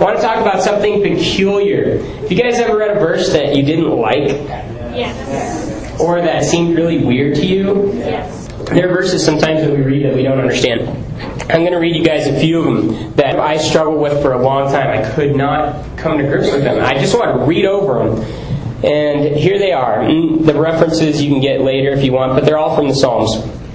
I want to talk about something peculiar. Have you guys ever read a verse that you didn't like? Yes. Or that seemed really weird to you? Yes. There are verses sometimes that we read that we don't understand. I'm going to read you guys a few of them that I struggled with for a long time. I could not come to grips with them. I just want to read over them. And here they are. The references you can get later if you want, but they're all from the Psalms.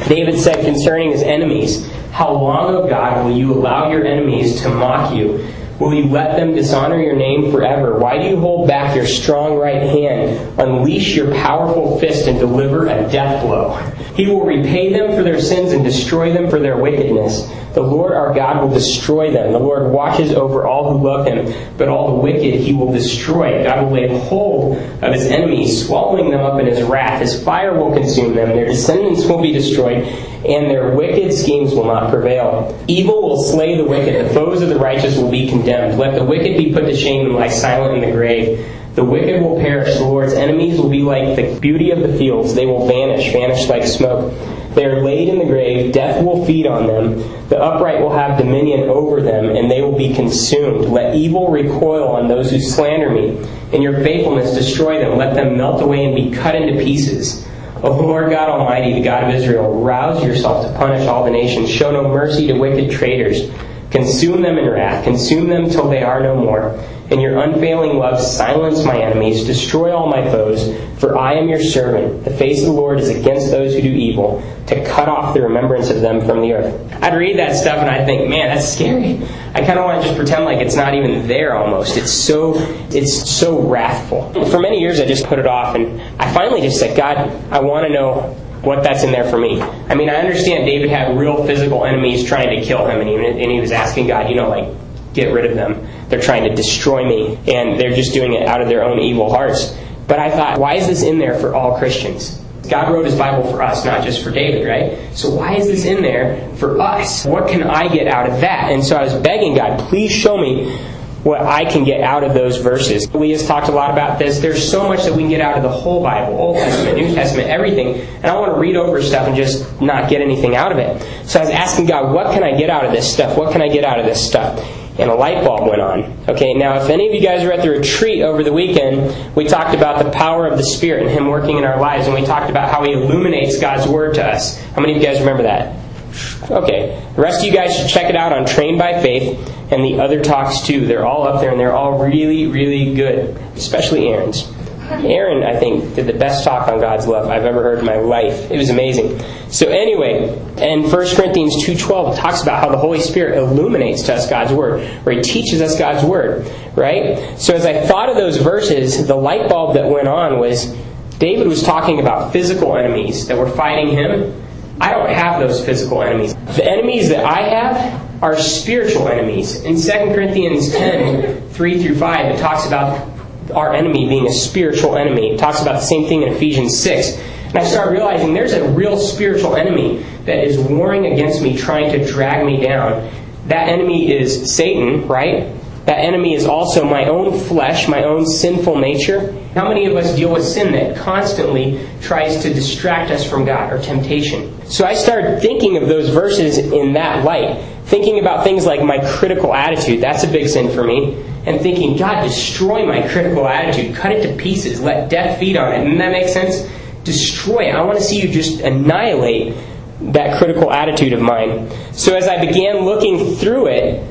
David said concerning his enemies, "How long, O God, will you allow your enemies to mock you? Will you let them dishonor your name forever? Why do you hold back your strong right hand? Unleash your powerful fist and deliver a death blow. He will repay them for their sins and destroy them for their wickedness. The Lord our God will destroy them. The Lord watches over all who love him, but all the wicked he will destroy. God will lay hold of his enemies, swallowing them up in his wrath. His fire will consume them. Their descendants will be destroyed, and their wicked schemes will not prevail. Evil will slay the wicked. The foes of the righteous will be condemned. Let the wicked be put to shame and lie silent in the grave. The wicked will perish. The Lord's enemies will be like the beauty of the fields. They will vanish, vanish like smoke. They are laid in the grave. Death will feed on them. The upright will have dominion over them, and they will be consumed. Let evil recoil on those who slander me. In your faithfulness, destroy them. Let them melt away and be cut into pieces. O Lord God Almighty, the God of Israel, rouse yourself to punish all the nations. Show no mercy to wicked traitors. Consume them in wrath. Consume them till they are no more. In your unfailing love, silence my enemies, destroy all my foes, for I am your servant. The face of the Lord is against those who do evil, to cut off the remembrance of them from the earth." I'd read that stuff and I'd think, man, that's scary. I kind of want to just pretend like it's not even there almost. It's so wrathful. For many years I just put it off, and I finally just said, God, I want to know what that's in there for me. I mean, I understand David had real physical enemies trying to kill him, and he was asking God, get rid of them. They're trying to destroy me, and they're just doing it out of their own evil hearts. But I thought, why is this in there for all Christians? God wrote his Bible for us, not just for David, right? So why is this in there for us? What can I get out of that? And so I was begging God, please show me what I can get out of those verses. Leah's talked a lot about this. There's so much that we can get out of the whole Bible, Old Testament, New Testament, everything. And I want to read over stuff and just not get anything out of it. So I was asking God, what can I get out of this stuff? What can I get out of this stuff? And a light bulb went on. Okay, now if any of you guys were at the retreat over the weekend, we talked about the power of the Spirit and Him working in our lives, and we talked about how He illuminates God's Word to us. How many of you guys remember that? Okay, the rest of you guys should check it out on Trained by Faith and the other talks too. They're all up there, and they're all really, really good, especially Aaron's. Aaron, I think, did the best talk on God's love I've ever heard in my life. It was amazing. So anyway, in 1 Corinthians 2:12, it talks about how the Holy Spirit illuminates to us God's Word, or He teaches us God's Word, right? So as I thought of those verses, the light bulb that went on was David was talking about physical enemies that were fighting him. I don't have those physical enemies. The enemies that I have are spiritual enemies. In 2 Corinthians 10:3-5, it talks about our enemy being a spiritual enemy. It talks about the same thing in Ephesians 6. And I started realizing there's a real spiritual enemy that is warring against me, trying to drag me down. That enemy is Satan, right? That enemy is also my own flesh, my own sinful nature. How many of us deal with sin that constantly tries to distract us from God, or temptation? So I started thinking of those verses in that light, thinking about things like my critical attitude. That's a big sin for me. And thinking, God, destroy my critical attitude. Cut it to pieces. Let death feed on it. Doesn't that make sense? Destroy it. I want to see you just annihilate that critical attitude of mine. So as I began looking through it,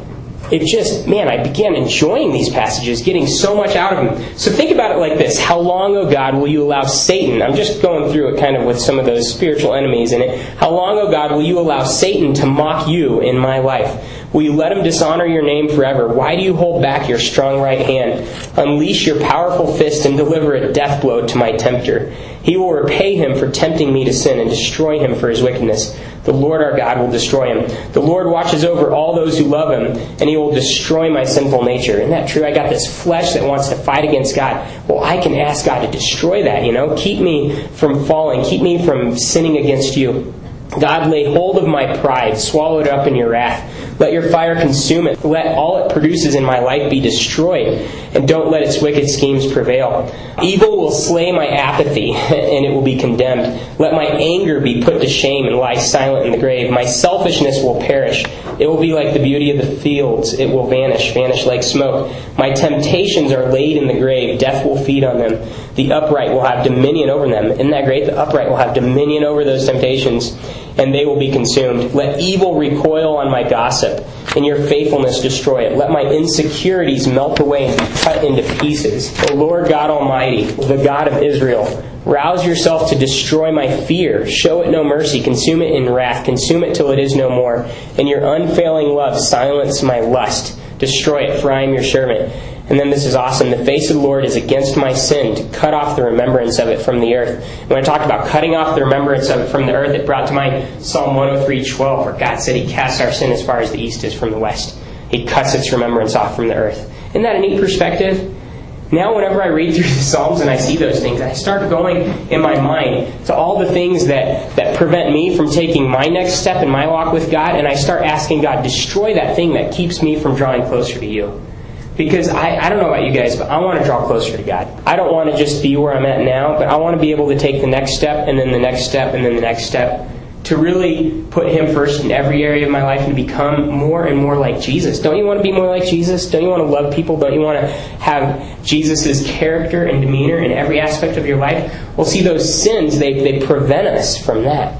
I began enjoying these passages, getting so much out of them. So think about it like this. How long, O God, will you allow Satan? I'm just going through it kind of with some of those spiritual enemies in it. How long, O God, will you allow Satan to mock you in my life? Will you let him dishonor your name forever? Why do you hold back your strong right hand? Unleash your powerful fist and deliver a death blow to my tempter. He will repay him for tempting me to sin and destroy him for his wickedness. The Lord our God will destroy him. The Lord watches over all those who love him, and he will destroy my sinful nature. Isn't that true? I got this flesh that wants to fight against God. Well, I can ask God to destroy that, Keep me from falling. Keep me from sinning against you. God, lay hold of my pride. Swallow it up in your wrath. Let your fire consume it. Let all it produces in my life be destroyed, and don't let its wicked schemes prevail. Evil will slay my apathy, and it will be condemned. Let my anger be put to shame and lie silent in the grave. My selfishness will perish. It will be like the beauty of the fields. It will vanish like smoke. My temptations are laid in the grave. Death will feed on them. The upright will have dominion over them. Isn't that great? The upright will have dominion over those temptations, and they will be consumed. Let evil recoil on my gossip, and your faithfulness destroy it. Let my insecurities melt away and be cut into pieces. O Lord God Almighty, the God of Israel, rouse yourself to destroy my fear. Show it no mercy. Consume it in wrath. Consume it till it is no more. And your unfailing love silence my lust. Destroy it, for I am your servant. And then this is awesome. The face of the Lord is against my sin, to cut off the remembrance of it from the earth. When I talk about cutting off the remembrance of it from the earth, it brought to mind Psalm 103:12, where God said He casts our sin as far as the east is from the west. He cuts its remembrance off from the earth. Isn't that a neat perspective? Now whenever I read through the Psalms and I see those things, I start going in my mind to all the things that prevent me from taking my next step in my walk with God, and I start asking God, destroy that thing that keeps me from drawing closer to you. Because I don't know about you guys, but I want to draw closer to God. I don't want to just be where I'm at now, but I want to be able to take the next step, and then the next step, and then the next step, to really put Him first in every area of my life and to become more and more like Jesus. Don't you want to be more like Jesus? Don't you want to love people? Don't you want to have Jesus' character and demeanor in every aspect of your life? Well, see, those sins, they prevent us from that.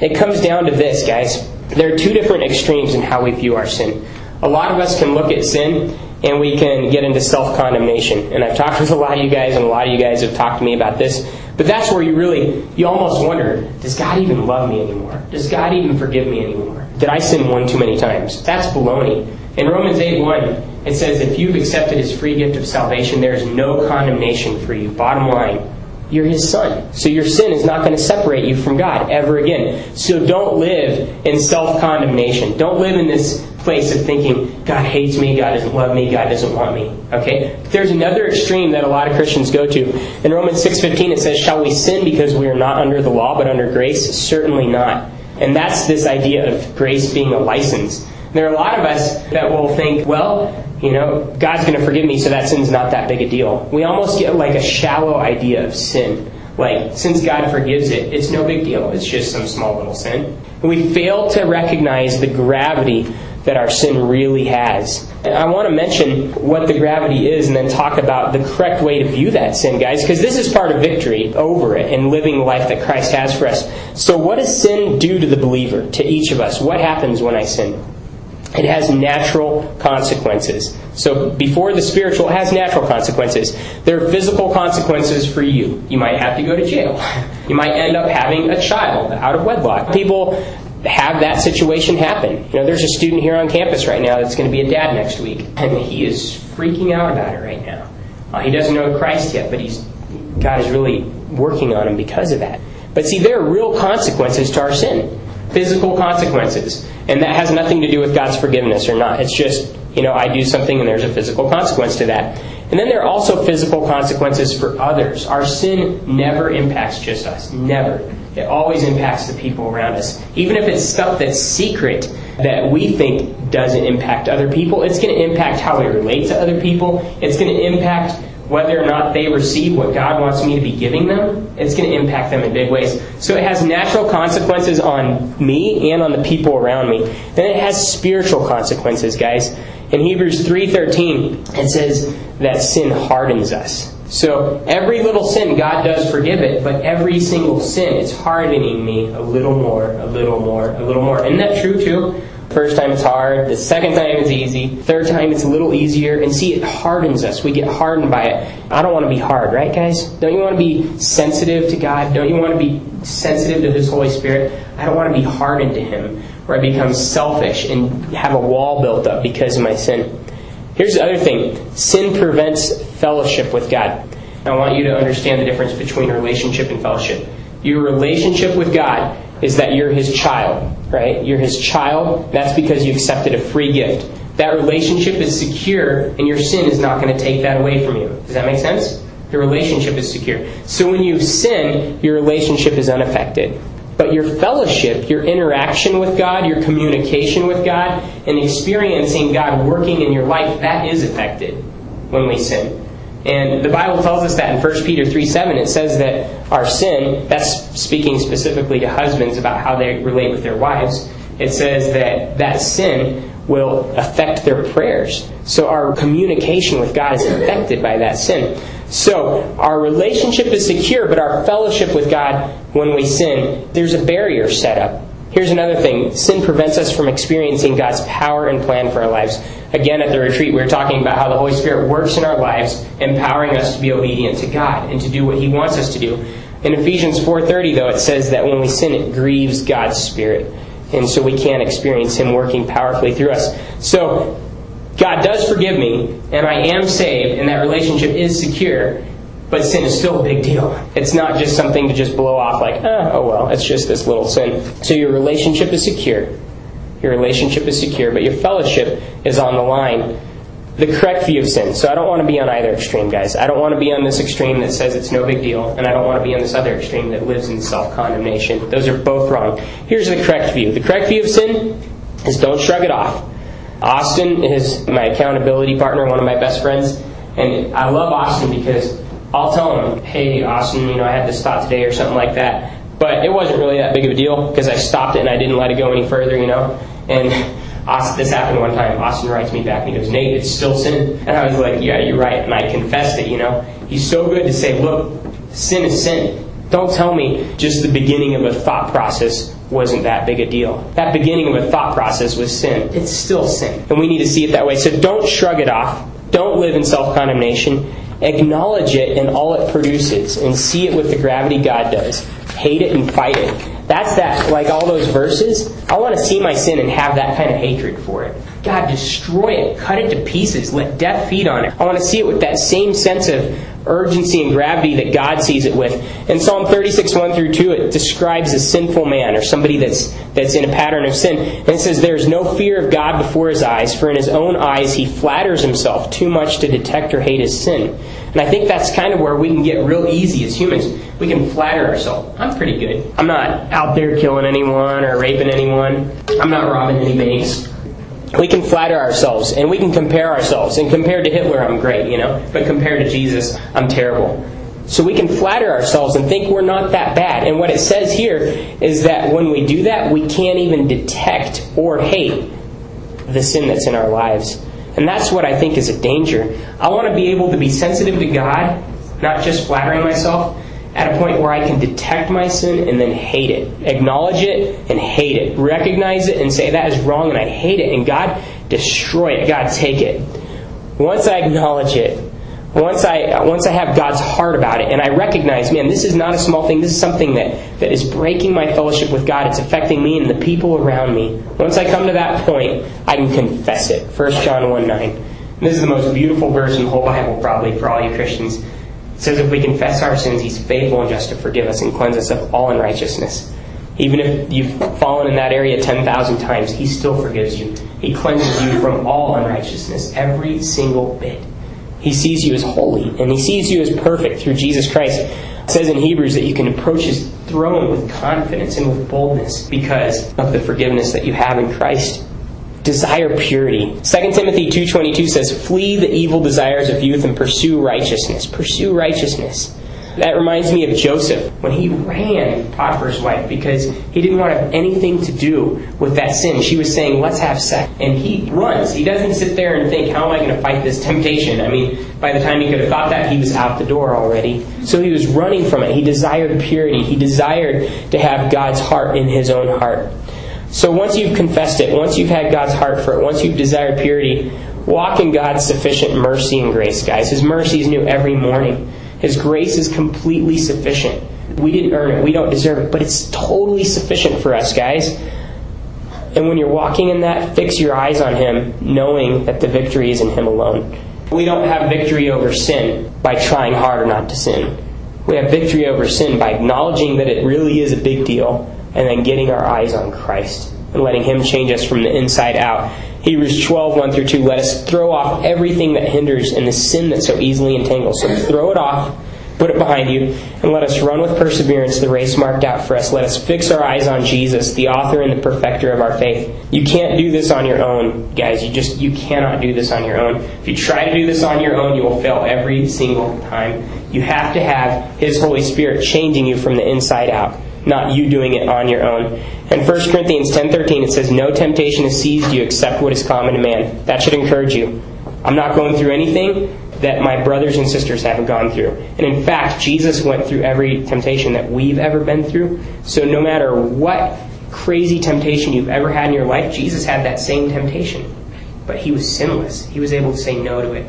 It comes down to this, guys. There are two different extremes in how we view our sin. A lot of us can look at sin and we can get into self-condemnation. And I've talked with a lot of you guys, and a lot of you guys have talked to me about this. But that's where you almost wonder, does God even love me anymore? Does God even forgive me anymore? Did I sin one too many times? That's baloney. In Romans 8:1, it says, if you've accepted His free gift of salvation, there is no condemnation for you. Bottom line, you're His son. So your sin is not going to separate you from God ever again. So don't live in self-condemnation. Don't live in this place of thinking, God hates me, God doesn't love me, God doesn't want me. Okay? But there's another extreme that a lot of Christians go to. In Romans 6:15 it says, shall we sin because we are not under the law but under grace? Certainly not. And that's this idea of grace being a license. There are a lot of us that will think, well, God's going to forgive me, so that sin's not that big a deal. We almost get like a shallow idea of sin. Like, since God forgives it, it's no big deal. It's just some small little sin. And we fail to recognize the gravity that our sin really has. And I want to mention what the gravity is and then talk about the correct way to view that sin, guys, because this is part of victory over it and living the life that Christ has for us. So what does sin do to the believer, to each of us? What happens when I sin? It has natural consequences. So before the spiritual, it has natural consequences. There are physical consequences for you. You might have to go to jail. You might end up having a child out of wedlock. People have that situation happen. There's a student here on campus right now that's going to be a dad next week, and he is freaking out about it right now. He doesn't know Christ yet, but God is really working on him because of that. But see, there are real consequences to our sin. Physical consequences. And that has nothing to do with God's forgiveness or not. It's just, I do something and there's a physical consequence to that. And then there are also physical consequences for others. Our sin never impacts just us. Never. It always impacts the people around us. Even if it's stuff that's secret that we think doesn't impact other people, it's going to impact how we relate to other people. It's going to impact whether or not they receive what God wants me to be giving them. It's going to impact them in big ways. So it has natural consequences on me and on the people around me. Then it has spiritual consequences, guys. In Hebrews 3:13, it says that sin hardens us. So every little sin, God does forgive it, but every single sin is hardening me a little more, a little more, a little more. Isn't that true, too? First time it's hard, the second time it's easy, third time it's a little easier, and see, it hardens us. We get hardened by it. I don't want to be hard, right, guys? Don't you want to be sensitive to God? Don't you want to be sensitive to His Holy Spirit? I don't want to be hardened to Him, where I become selfish and have a wall built up because of my sin. Here's the other thing. Sin prevents fellowship with God. I want you to understand the difference between relationship and fellowship. Your relationship with God is that you're His child, right? You're His child. That's because you accepted a free gift. That relationship is secure, and your sin is not going to take that away from you. Does that make sense? Your relationship is secure. So when you sin, your relationship is unaffected. But your fellowship, your interaction with God, your communication with God, and experiencing God working in your life, that is affected when we sin. And the Bible tells us that in 1 Peter 3:7, it says that our sin, that's speaking specifically to husbands about how they relate with their wives, it says that that sin will affect their prayers. So our communication with God is affected by that sin. So our relationship is secure, but our fellowship with God, when we sin, there's a barrier set up. Here's another thing. Sin prevents us from experiencing God's power and plan for our lives. Again, at the retreat, we were talking about how the Holy Spirit works in our lives, empowering us to be obedient to God and to do what He wants us to do. In Ephesians 4:30, though, it says that when we sin, it grieves God's Spirit. And so we can't experience Him working powerfully through us. So God does forgive me, and I am saved, and that relationship is secure, but sin is still a big deal. It's not just something to just blow off like, oh well, it's just this little sin. So your relationship is secure. Your relationship is secure, but your fellowship is on the line. The correct view of sin. So I don't want to be on either extreme, guys. I don't want to be on this extreme that says it's no big deal, and I don't want to be on this other extreme that lives in self-condemnation. Those are both wrong. Here's the correct view. The correct view of sin is don't shrug it off. Austin is my accountability partner, one of my best friends, and I love Austin because I'll tell him, hey, Austin, I had this thought today or something like that, but it wasn't really that big of a deal because I stopped it and I didn't let it go any further, And Austin, this happened one time. Austin writes me back and he goes, Nate, it's still sin. And I was like, yeah, you're right, and I confessed it, He's so good to say, look, sin is sin. Don't tell me just the beginning of a thought process wasn't that big a deal. That beginning of a thought process was sin. It's still sin. And we need to see it that way. So don't shrug it off. Don't live in self-condemnation. Acknowledge it and all it produces and see it with the gravity God does. Hate it and fight it. That's that, like all those verses. I want to see my sin and have that kind of hatred for it. God, destroy it. Cut it to pieces. Let death feed on it. I want to see it with that same sense of urgency and gravity that God sees it with. In Psalm 36:1-2, it describes a sinful man or somebody that's in a pattern of sin. And it says, there is no fear of God before his eyes, for in his own eyes he flatters himself too much to detect or hate his sin. And I think that's kind of where we can get real easy as humans. We can flatter ourselves. I'm pretty good. I'm not out there killing anyone or raping anyone. I'm not robbing any banks. We can flatter ourselves, and we can compare ourselves. And compared to Hitler, I'm great, But compared to Jesus, I'm terrible. So we can flatter ourselves and think we're not that bad. And what it says here is that when we do that, we can't even detect or hate the sin that's in our lives. And that's what I think is a danger. I want to be able to be sensitive to God, not just flattering myself, at a point where I can detect my sin and then hate it. Acknowledge it and hate it. Recognize it and say, that is wrong and I hate it. And God, destroy it. God, take it. Once I acknowledge it, once I have God's heart about it, and I recognize, man, this is not a small thing. This is something that is breaking my fellowship with God. It's affecting me and the people around me. Once I come to that point, I can confess it. 1 John 1:9. This is the most beautiful verse in the whole Bible, probably, for all you Christians. It says, if we confess our sins, He's faithful and just to forgive us and cleanse us of all unrighteousness. Even if you've fallen in that area 10,000 times, He still forgives you. He cleanses you from all unrighteousness, every single bit. He sees you as holy, and He sees you as perfect through Jesus Christ. It says in Hebrews that you can approach His throne with confidence and with boldness because of the forgiveness that you have in Christ. Desire purity. 2 Timothy 2:22 says, flee the evil desires of youth and pursue righteousness. Pursue righteousness. That reminds me of Joseph when he ran Potiphar's wife because he didn't want to have anything to do with that sin. She was saying, let's have sex. And he runs. He doesn't sit there and think, how am I going to fight this temptation? By the time he could have thought that, he was out the door already. So he was running from it. He desired purity. He desired to have God's heart in his own heart. So once you've confessed it, once you've had God's heart for it, once you've desired purity, walk in God's sufficient mercy and grace, guys. His mercy is new every morning. His grace is completely sufficient. We didn't earn it. We don't deserve it. But it's totally sufficient for us, guys. And when you're walking in that, fix your eyes on Him, knowing that the victory is in Him alone. We don't have victory over sin by trying harder not to sin. We have victory over sin by acknowledging that it really is a big deal, and then getting our eyes on Christ and letting Him change us from the inside out. Hebrews 12:1-2, let us throw off everything that hinders and the sin that so easily entangles. So throw it off, Put it behind you, and let us run with perseverance the race marked out for us. Let us fix our eyes on Jesus, the author and the perfecter of our faith. You can't do this on your own, guys. You cannot do this on your own. If you try to do this on your own, you will fail every single time. You have to have His Holy Spirit changing you from the inside out, not you doing it on your own. And 1 Corinthians 10:13, it says, "No temptation has seized you except what is common to man." That should encourage you. I'm not going through anything that my brothers and sisters haven't gone through. And in fact, Jesus went through every temptation that we've ever been through. So no matter what crazy temptation you've ever had in your life, Jesus had that same temptation. But He was sinless. He was able to say no to it.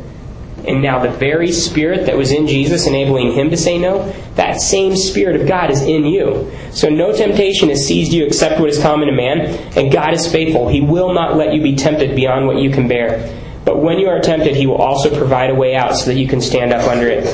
And now the very Spirit that was in Jesus, enabling Him to say no, that same Spirit of God is in you. So no temptation has seized you except what is common to man, and God is faithful. He will not let you be tempted beyond what you can bear. But when you are tempted, He will also provide a way out so that you can stand up under it.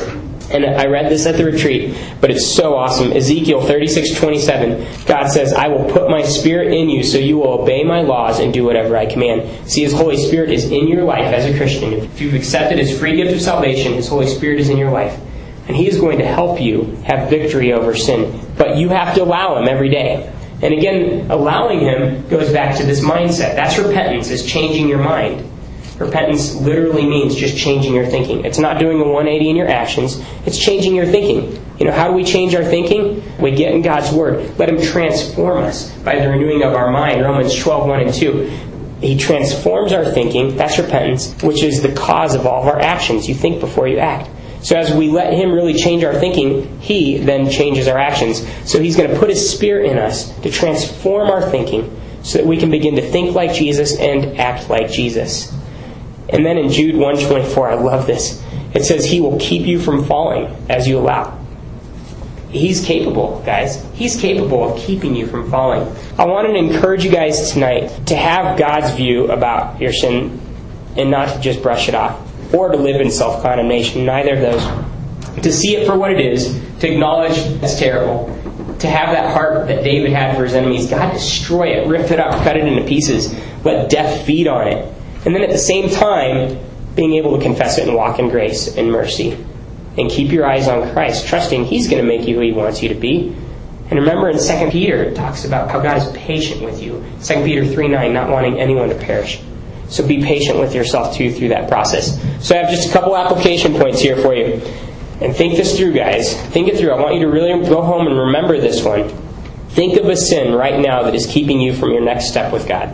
And I read this at the retreat, but it's so awesome. Ezekiel 36:27, God says, "I will put my Spirit in you so you will obey my laws and do whatever I command." See, His Holy Spirit is in your life as a Christian. If you've accepted His free gift of salvation, His Holy Spirit is in your life. And He is going to help you have victory over sin. But you have to allow Him every day. And again, allowing Him goes back to this mindset. That's repentance, is changing your mind. Repentance literally means just changing your thinking. It's not doing a 180 in your actions. It's changing your thinking. You know, how do we change our thinking? We get in God's Word. Let Him transform us by the renewing of our mind. Romans 12:1-2. He transforms our thinking. That's repentance, which is the cause of all of our actions. You think before you act. So as we let Him really change our thinking, He then changes our actions. So He's going to put His Spirit in us to transform our thinking so that we can begin to think like Jesus and act like Jesus. And then in Jude 1:24, I love this. It says, "He will keep you from falling as you allow." He's capable, guys. He's capable of keeping you from falling. I wanted to encourage you guys tonight to have God's view about your sin and not to just brush it off or to live in self-condemnation, neither of those. To see it for what it is, to acknowledge it's terrible, to have that heart that David had for his enemies. God, destroy it, rip it up, cut it into pieces, let death feed on it. And then at the same time, being able to confess it and walk in grace and mercy. And keep your eyes on Christ, trusting He's going to make you who He wants you to be. And remember in 2 Peter, it talks about how God is patient with you. 2 Peter 3:9, not wanting anyone to perish. So be patient with yourself too through that process. So I have just a couple application points here for you. And think this through, guys. Think it through. I want you to really go home and remember this one. Think of a sin right now that is keeping you from your next step with God.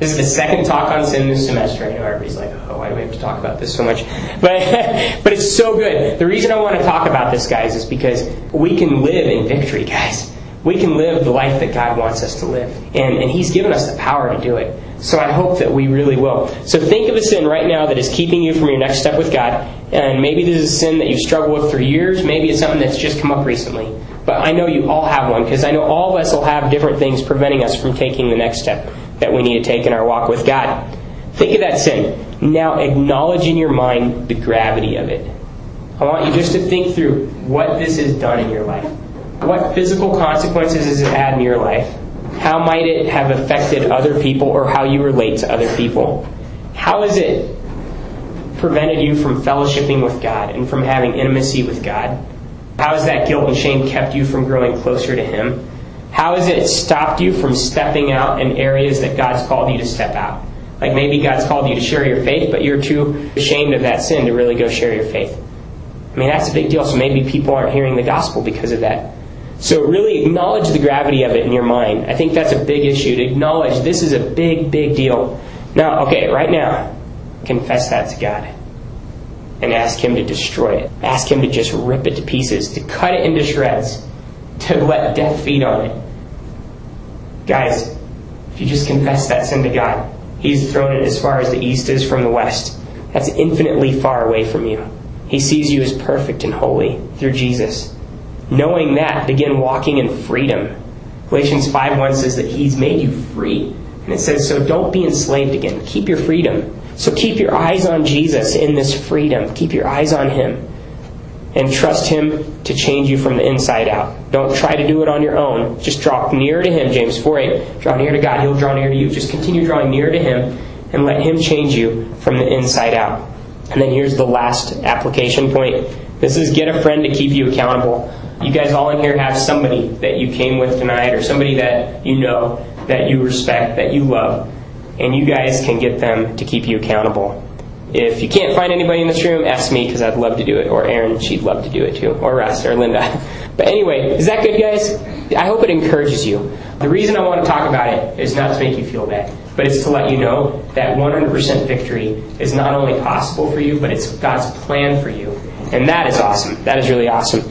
This is the second talk on sin this semester. I know everybody's like, "Oh, why do we have to talk about this so much?" But it's so good. The reason I want to talk about this, guys, is because we can live in victory, guys. We can live the life that God wants us to live. And He's given us the power to do it. So I hope that we really will. So think of a sin right now that is keeping you from your next step with God. And maybe this is a sin that you've struggled with for years. Maybe it's something that's just come up recently. But I know you all have one, because I know all of us will have different things preventing us from taking the next step that we need to take in our walk with God. Think of that sin. Now acknowledge in your mind the gravity of it. I want you just to think through what this has done in your life. What physical consequences has it had in your life? How might it have affected other people or how you relate to other people? How has it prevented you from fellowshipping with God and from having intimacy with God? How has that guilt and shame kept you from growing closer to Him? How has it stopped you from stepping out in areas that God's called you to step out? Like maybe God's called you to share your faith, but you're too ashamed of that sin to really go share your faith. I mean, that's a big deal. So maybe people aren't hearing the gospel because of that. So really acknowledge the gravity of it in your mind. I think that's a big issue, to acknowledge this is a big, big deal. Now, okay, right now, confess that to God and ask Him to destroy it. Ask Him to just rip it to pieces, to cut it into shreds, to let death feed on it. Guys, if you just confess that sin to God, He's thrown it as far as the east is from the west. That's infinitely far away from you. He sees you as perfect and holy through Jesus. Knowing that, begin walking in freedom. Galatians 5:1 says that He's made you free. And it says, so don't be enslaved again. Keep your freedom. So keep your eyes on Jesus in this freedom. Keep your eyes on Him. And trust Him to change you from the inside out. Don't try to do it on your own. Just draw nearer to Him, James 4:8. Draw near to God. He'll draw near to you. Just continue drawing nearer to Him and let Him change you from the inside out. And then here's the last application point. This is get a friend to keep you accountable. You guys all in here have somebody that you came with tonight or somebody that you know, that you respect, that you love. And you guys can get them to keep you accountable. If you can't find anybody in this room, ask me because I'd love to do it. Or Aaron, she'd love to do it too. Or Russ, or Linda. But anyway, is that good, guys? I hope it encourages you. The reason I want to talk about it is not to make you feel bad, but it's to let you know that 100% victory is not only possible for you, but it's God's plan for you. And that is awesome. That is really awesome.